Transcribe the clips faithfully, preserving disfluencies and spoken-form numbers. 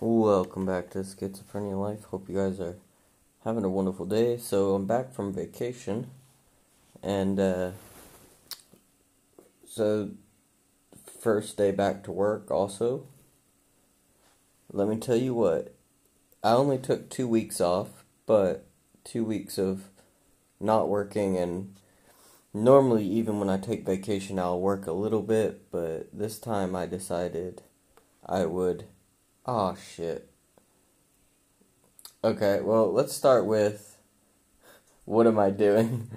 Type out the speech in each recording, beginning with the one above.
Welcome back to Schizophrenia Life. Hope you guys are having a wonderful day. So I'm back from vacation, and uh, so first day back to work also. Let me tell you what, I only took two weeks off, but two weeks of not working, and normally even when I take vacation I'll work a little bit, but this time I decided I would... Aw, oh, shit. Okay, well, let's start with what am I doing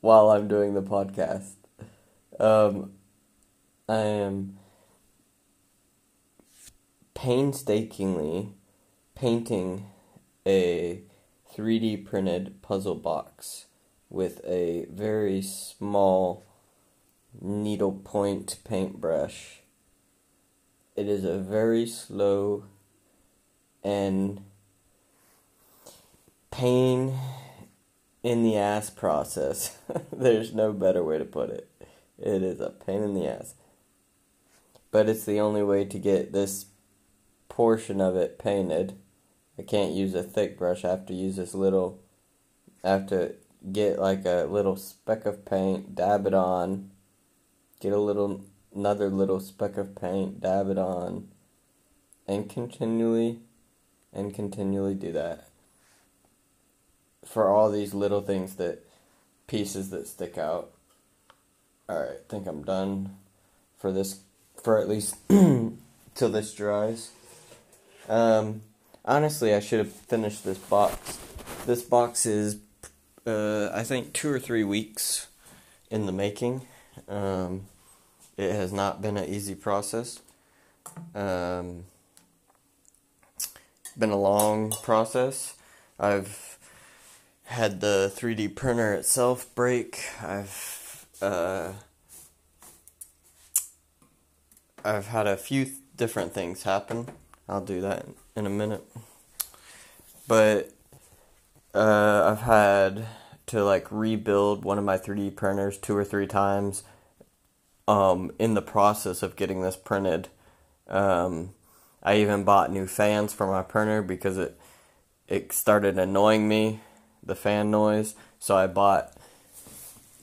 while I'm doing the podcast. Um, I am painstakingly painting a three D printed puzzle box with a very small needlepoint paintbrush. It is a very slow and pain in the ass process. There's no better way to put it. It is a pain in the ass. But it's the only way to get this portion of it painted. I can't use a thick brush. I have to use this little, I have to get like a little speck of paint, dab it on, get a little... another little speck of paint, dab it on, and continually, and continually do that. For all these little things that, pieces that stick out. Alright, I think I'm done for this, for at least, till this dries. Um, honestly, I should have finished this box. This box is, uh, I think two or three weeks in the making. Um... It has not been an easy process. Um, been a long process. I've had the three D printer itself break. I've uh, I've had a few th- different things happen. I'll do that in a minute. But uh, I've had to like rebuild one of my three D printers two or three times. Um, in the process of getting this printed, um, I even bought new fans for my printer because it it started annoying me, the fan noise. So I bought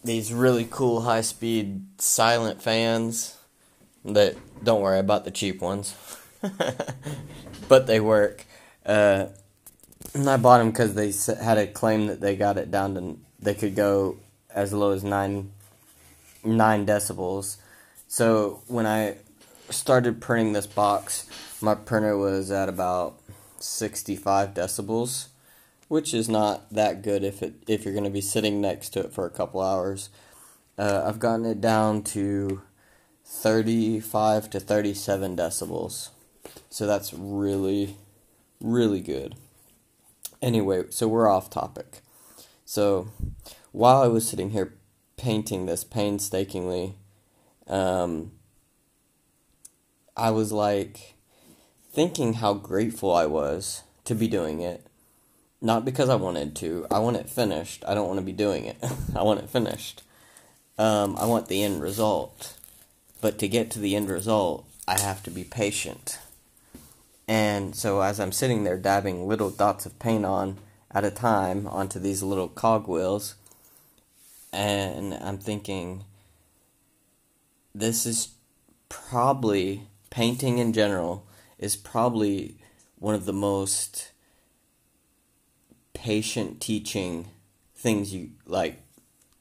these really cool high-speed silent fans that, don't worry, I bought the cheap ones, but they work. Uh, and I bought them because they had a claim that they got it down to, they could go as low as nine nine decibels. So when I started printing this box, my printer was at about sixty-five decibels, which is not that good if it if you're going to be sitting next to it for a couple hours. Uh, I've gotten it down to thirty-five to thirty-seven decibels, so that's really, really good. Anyway, so we're off topic. So while I was sitting here painting this painstakingly, um, I was like thinking how grateful I was to be doing it. Not because I wanted to. I want it finished. I don't want to be doing it. I want it finished. Um, I want the end result. But to get to the end result, I have to be patient. And so as I'm sitting there dabbing little dots of paint on at a time onto these little cogwheels, and I'm thinking, this is probably, painting in general, is probably one of the most patient teaching things you, like,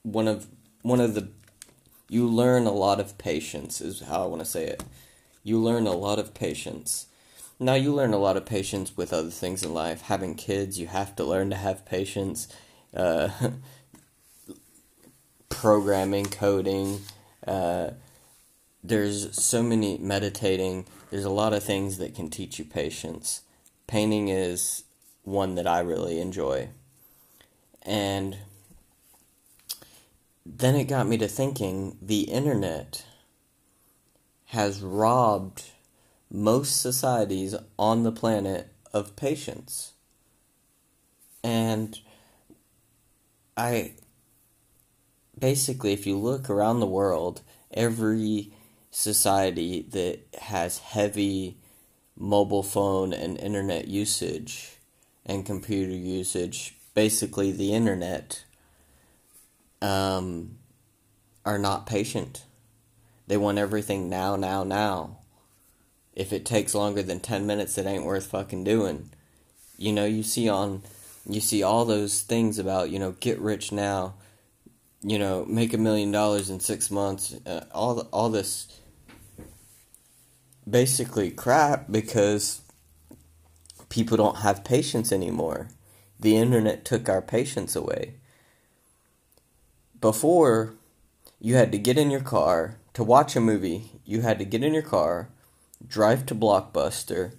one of, one of the, you learn a lot of patience, is how I want to say it. You learn a lot of patience. Now, you learn a lot of patience with other things in life. Having kids, you have to learn to have patience, uh... programming, coding, uh, there's so many, meditating, there's a lot of things that can teach you patience. Painting is one that I really enjoy. And then it got me to thinking, the internet has robbed most societies on the planet of patience. And I... Basically, if you look around the world, every society that has heavy mobile phone and internet usage and computer usage, basically the internet, um, are not patient. They want everything now, now, now. If it takes longer than ten minutes, it ain't worth fucking doing. You know, you see on, you see all those things about, you know, get rich now, you know, make a million dollars in six months, uh, all, all this basically crap because people don't have patience anymore. The internet took our patience away. Before, you had to get in your car to watch a movie. You had to get in your car, drive to Blockbuster,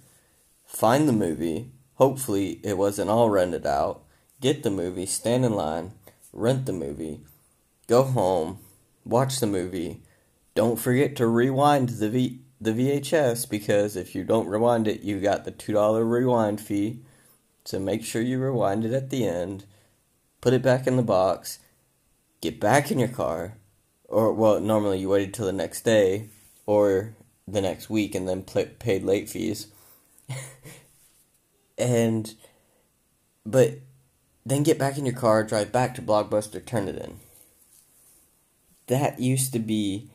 find the movie, hopefully it wasn't all rented out, get the movie, stand in line, rent the movie, go home, watch the movie, don't forget to rewind the v- the V H S, because if you don't rewind it, you got the two dollars rewind fee, so make sure you rewind it at the end, put it back in the box, get back in your car, or, well, normally you waited till the next day, or the next week, and then pl- paid late fees, and, but, then get back in your car, drive back to Blockbuster, turn it in. That used to be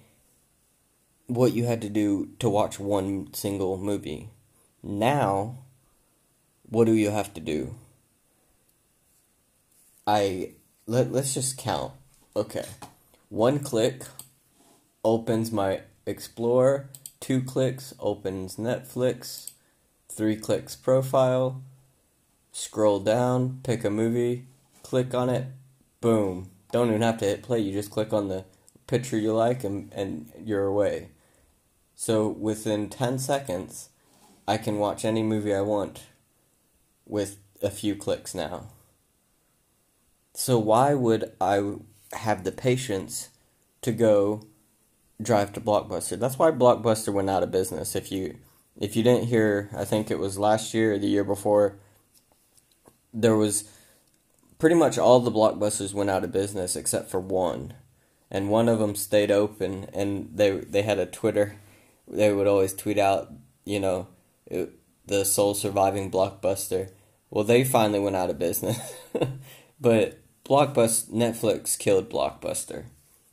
what you had to do to watch one single movie. Now, what do you have to do? I, let, let's just count. Okay, one click opens my Explorer, two clicks opens Netflix, three clicks profile, scroll down, pick a movie, click on it, boom. Don't even have to hit play, you just click on the picture you like and, and you're away. So within ten seconds, I can watch any movie I want with a few clicks now. So why would I have the patience to go drive to Blockbuster? That's why Blockbuster went out of business. If you if you didn't hear, I think it was last year or the year before, there was pretty much all the Blockbusters went out of business except for one. And one of them stayed open, and they they had a Twitter. They would always tweet out, you know, it, the sole surviving Blockbuster. Well, they finally went out of business. But Blockbuster, Netflix killed Blockbuster.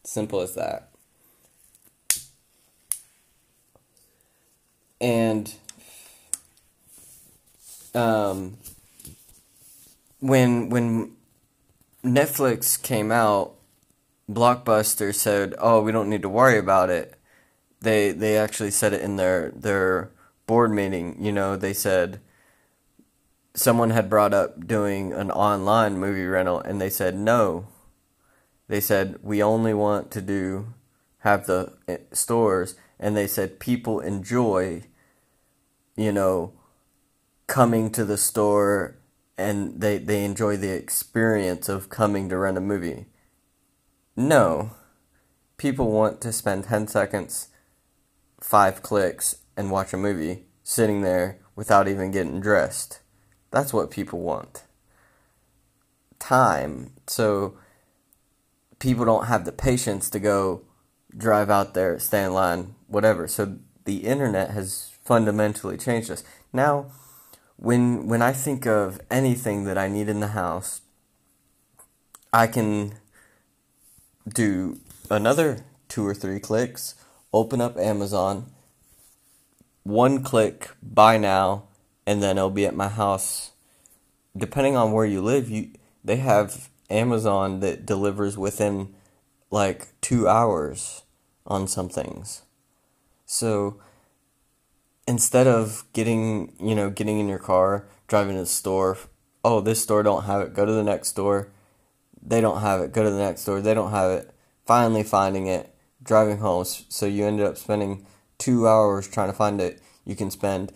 Simple as that. And um, when when Netflix came out, Blockbuster said, "Oh, we don't need to worry about it." They they actually said it in their their board meeting. You know, they said someone had brought up doing an online movie rental, and they said no. They said we only want to do have the stores, and they said people enjoy, you know, coming to the store, and they, they enjoy the experience of coming to rent a movie. No, people want to spend ten seconds, five clicks, and watch a movie, sitting there without even getting dressed. That's what people want. Time. So people don't have the patience to go drive out there, stay in line, whatever. So the internet has fundamentally changed us. Now, when when I think of anything that I need in the house, I can do another two or three clicks, open up Amazon, one click, buy now, and then it'll be at my house. Depending on where you live, you they have Amazon that delivers within like two hours on some things. So instead of getting, you know, getting in your car, driving to the store, oh, this store don't have it, go to the next store, they don't have it, go to the next store, they don't have it, finally finding it, driving home, so you ended up spending two hours trying to find it. You can spend,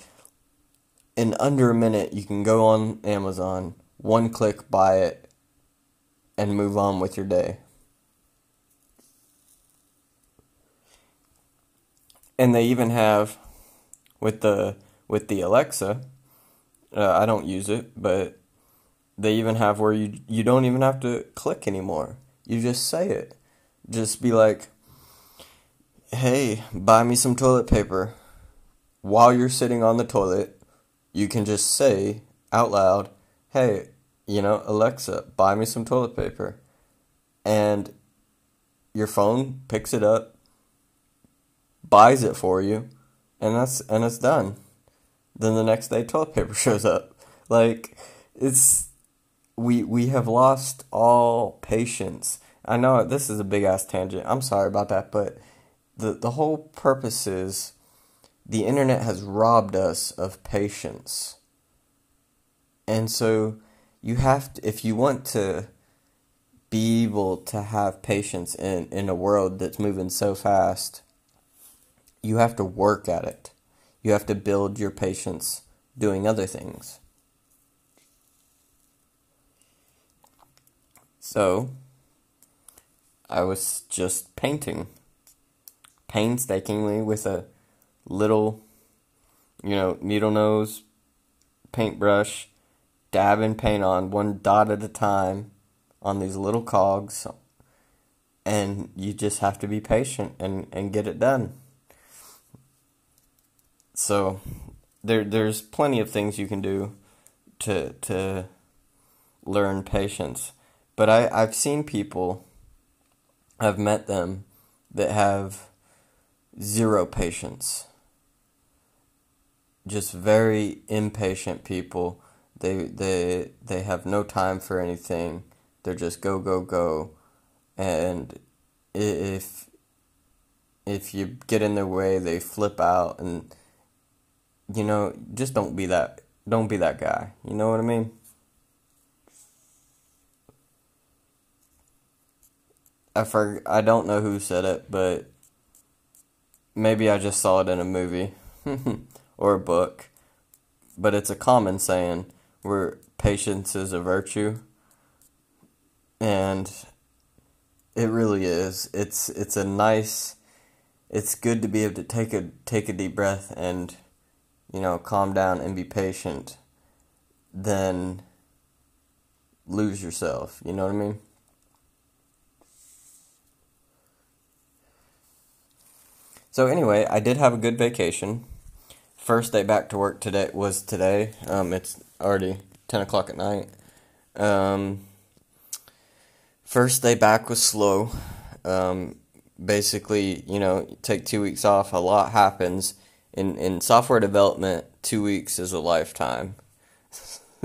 in under a minute, you can go on Amazon, one click, buy it, and move on with your day. And they even have, with the with the Alexa, uh, I don't use it, but they even have where you you don't even have to click anymore. You just say it. Just be like, hey, buy me some toilet paper. while you're sitting on the toilet, you can just say out loud, hey, you know, Alexa, buy me some toilet paper. And your phone picks it up, buys it for you, and that's and it's done. Then the next day, toilet paper shows up. Like, it's we we have lost all patience. I know this is a big-ass tangent. I'm sorry about that, but the, the whole purpose is the internet has robbed us of patience. And so you have to, if you want to be able to have patience in, in a world that's moving so fast, you have to work at it. You have to build your patience doing other things. So I was just painting painstakingly with a little, you know, needle nose paintbrush, dabbing paint on one dot at a time on these little cogs, and you just have to be patient and, and get it done. So there there's plenty of things you can do to to learn patience. But I, I've seen people, I've met them, that have zero patience. Just very impatient people. They they they have no time for anything. They're just go, go, go. And if if you get in their way, they flip out, and you know, just don't be that don't be that guy. You know what I mean? I for, I don't know who said it, but maybe I just saw it in a movie or a book. But it's a common saying where patience is a virtue. And it really is. It's it's a nice it's good to be able to take a take a deep breath and, you know, calm down and be patient, then lose yourself, you know what I mean? So anyway, I did have a good vacation. First day back to work today was today. Um, it's already ten o'clock at night. Um, first day back was slow. Um, basically, you know, take two weeks off, a lot happens. In in software development, two weeks is a lifetime.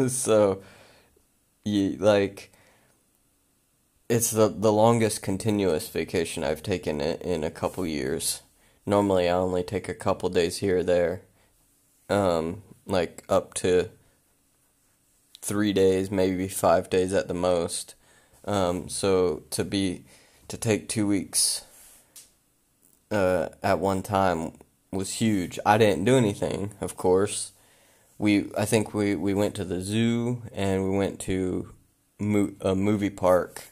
So, you, like, it's the, the longest continuous vacation I've taken in, in a couple years. Normally, I only take a couple days here or there, um, like up to three days, maybe five days at the most. Um, so to be to take two weeks uh, at one time was huge. I didn't do anything, of course. We I think we, we went to the zoo and we went to mo- a movie park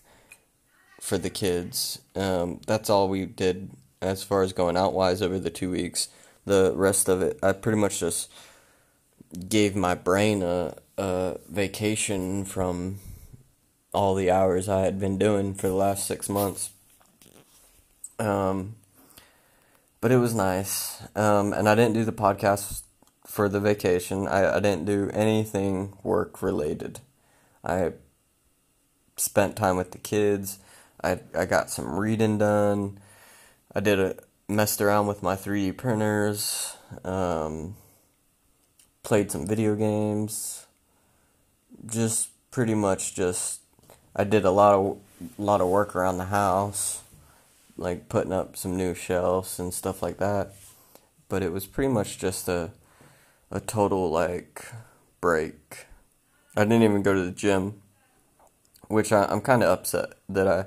for the kids. Um, that's all we did as far as going out wise over the two weeks. The rest of it, I pretty much just gave my brain a, a vacation from all the hours I had been doing for the last six months. Um, but it was nice. Um, and I didn't do the podcast for the vacation. I, I didn't do anything work related. I spent time with the kids. I I got some reading done. I did a, messed around with my three D printers, um, played some video games, just pretty much just, I did a lot of, lot of work around the house, like putting up some new shelves and stuff like that, but it was pretty much just a, a total, like, break. I didn't even go to the gym, which I, I'm kind of upset that I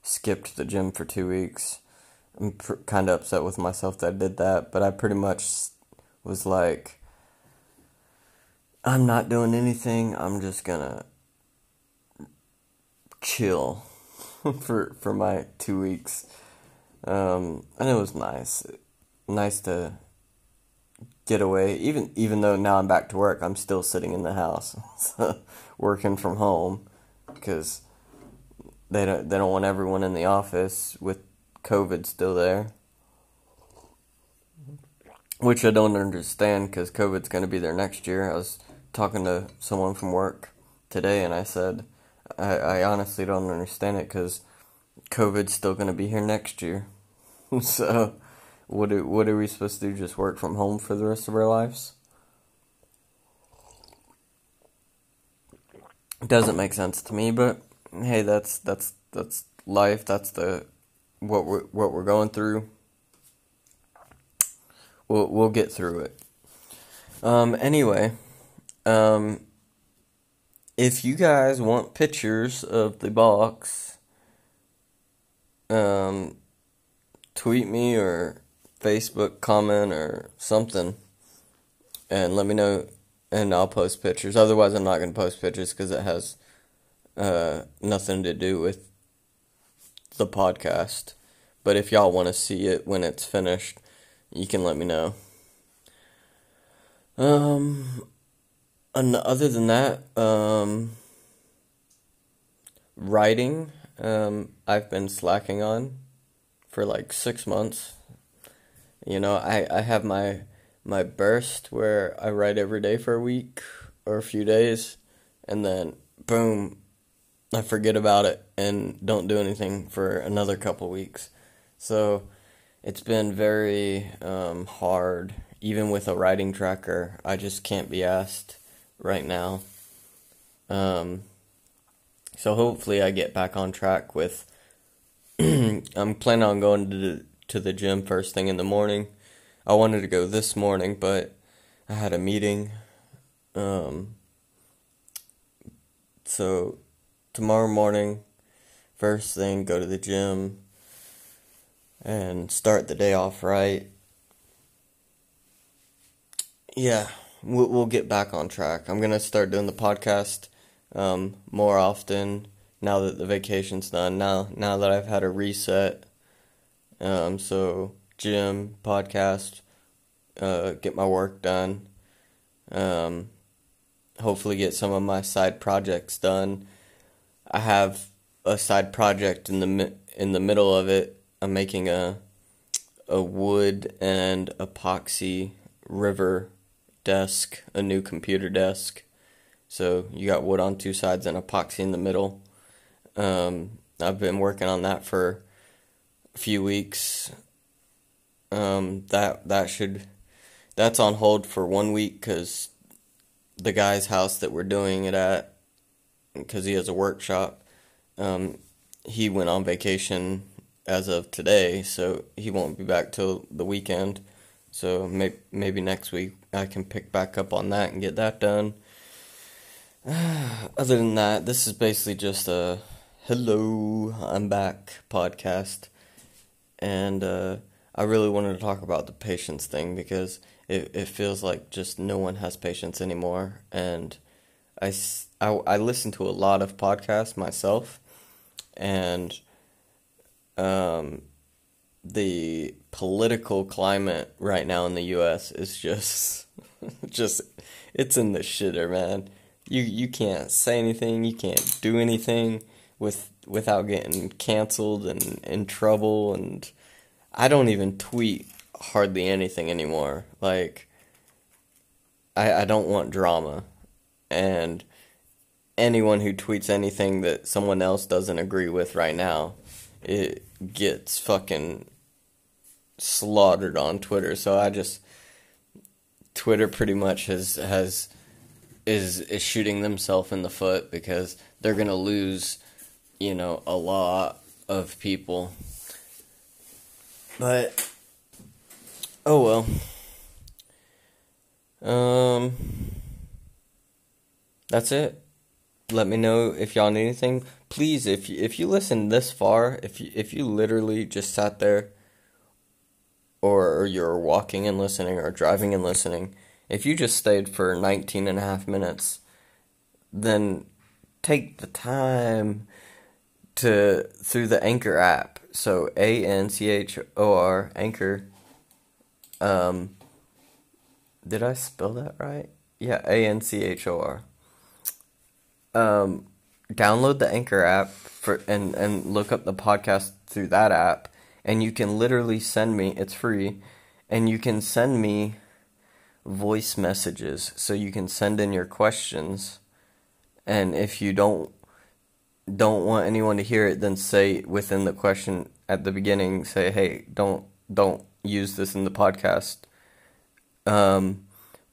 skipped the gym for two weeks. I'm pr- kind of upset with myself that I did that, but I pretty much was like, I'm not doing anything, I'm just gonna chill for for my two weeks. Um, and it was nice. Nice to get away, even, even though now I'm back to work, I'm still sitting in the house, working from home, because they don't, they don't want everyone in the office with COVID's still there. which I don't understand because COVID's going to be there next year. I was talking to someone from work today, and I said, I, I honestly don't understand it because COVID's still going to be here next year. So, what are, what are we supposed to do, just work from home for the rest of our lives? Doesn't make sense to me, but hey, that's that's that's life. That's the what we're what we're going through. We'll we'll get through it. Um. Anyway, um. If you guys want pictures of the box, um, tweet me or Facebook comment or something, and let me know. And I'll post pictures. Otherwise, I'm not going to post pictures because it has uh, nothing to do with the podcast. But if y'all want to see it when it's finished, you can let me know. Um, and other than that, um, writing, um, I've been slacking on for like six months. You know, I, I have my... my burst where I write every day for a week or a few days, and then boom, I forget about it and don't do anything for another couple weeks. So it's been very um, hard, even with a writing tracker. I just can't be asked right now. Um, so hopefully I get back on track with, I'm planning on going to the, to the gym first thing in the morning. I wanted to go this morning, but I had a meeting, um, so tomorrow morning, first thing, go to the gym, and start the day off right. Yeah, we'll, we'll get back on track. I'm going to start doing the podcast, um, more often, now that the vacation's done, now, now that I've had a reset, um, so... gym, podcast, uh, get my work done, um, hopefully get some of my side projects done. I have a side project in the mi- in the middle of it. I'm making a a wood and epoxy river desk, a new computer desk. So you got wood on two sides and epoxy in the middle. Um, I've been working on that for a few weeks. Um, that, that should, that's on hold for one week, because the guy's house that we're doing it at, because he has a workshop, um, he went on vacation as of today, so he won't be back till the weekend, so may, maybe next week I can pick back up on that and get that done. Other than that, this is basically just a, hello, I'm back podcast, and, uh, I really wanted to talk about the patience thing because it, it feels like just no one has patience anymore. And I, I, I listen to a lot of podcasts myself, and um, the political climate right now in the U S is just, just it's in the shitter, man. You you can't say anything, you can't do anything with without getting canceled and in trouble and... I don't even tweet hardly anything anymore. Like, I, I don't want drama. And anyone who tweets anything that someone else doesn't agree with right now, it gets fucking slaughtered on Twitter. So I just, Twitter pretty much has, has is, is shooting themselves in the foot because they're going to lose, you know, a lot of people. But, oh well, um, that's it. Let me know if y'all need anything. Please, if you, if you listen this far, if you, if you literally just sat there, or, or you're walking and listening, or driving and listening, if you just stayed for nineteen and a half minutes, then take the time to, through the Anchor app. So, A N C H O R, Anchor, um, did I spell that right? Yeah, A N C H O R, um, download the Anchor app for and, and look up the podcast through that app, and you can literally send me, it's free, And you can send me voice messages. So you can send in your questions. And if you don't don't want anyone to hear it, then say within the question at the beginning, say, hey, don't don't use this in the podcast. Um,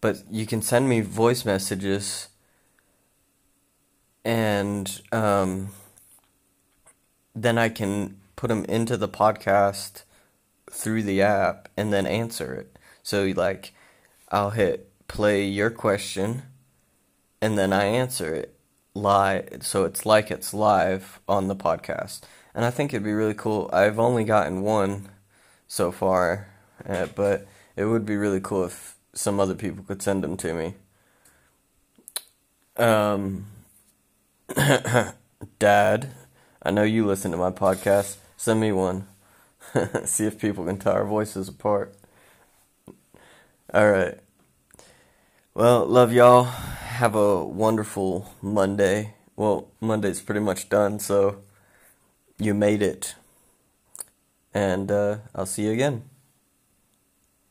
but you can send me voice messages. And um, then I can put them into the podcast through the app and then answer it. So, like, I'll hit play your question and then I answer it live. So it's like it's live on the podcast. And I think it'd be really cool. I've only gotten one so far, uh, but it would be really cool if some other people could send them to me. Um... Dad, I know you listen to my podcast. Send me one. See if people can tell our voices apart. Alright. Well, love y'all. Have a wonderful Monday. Well, Monday's pretty much done, so you made it. And uh, I'll see you again.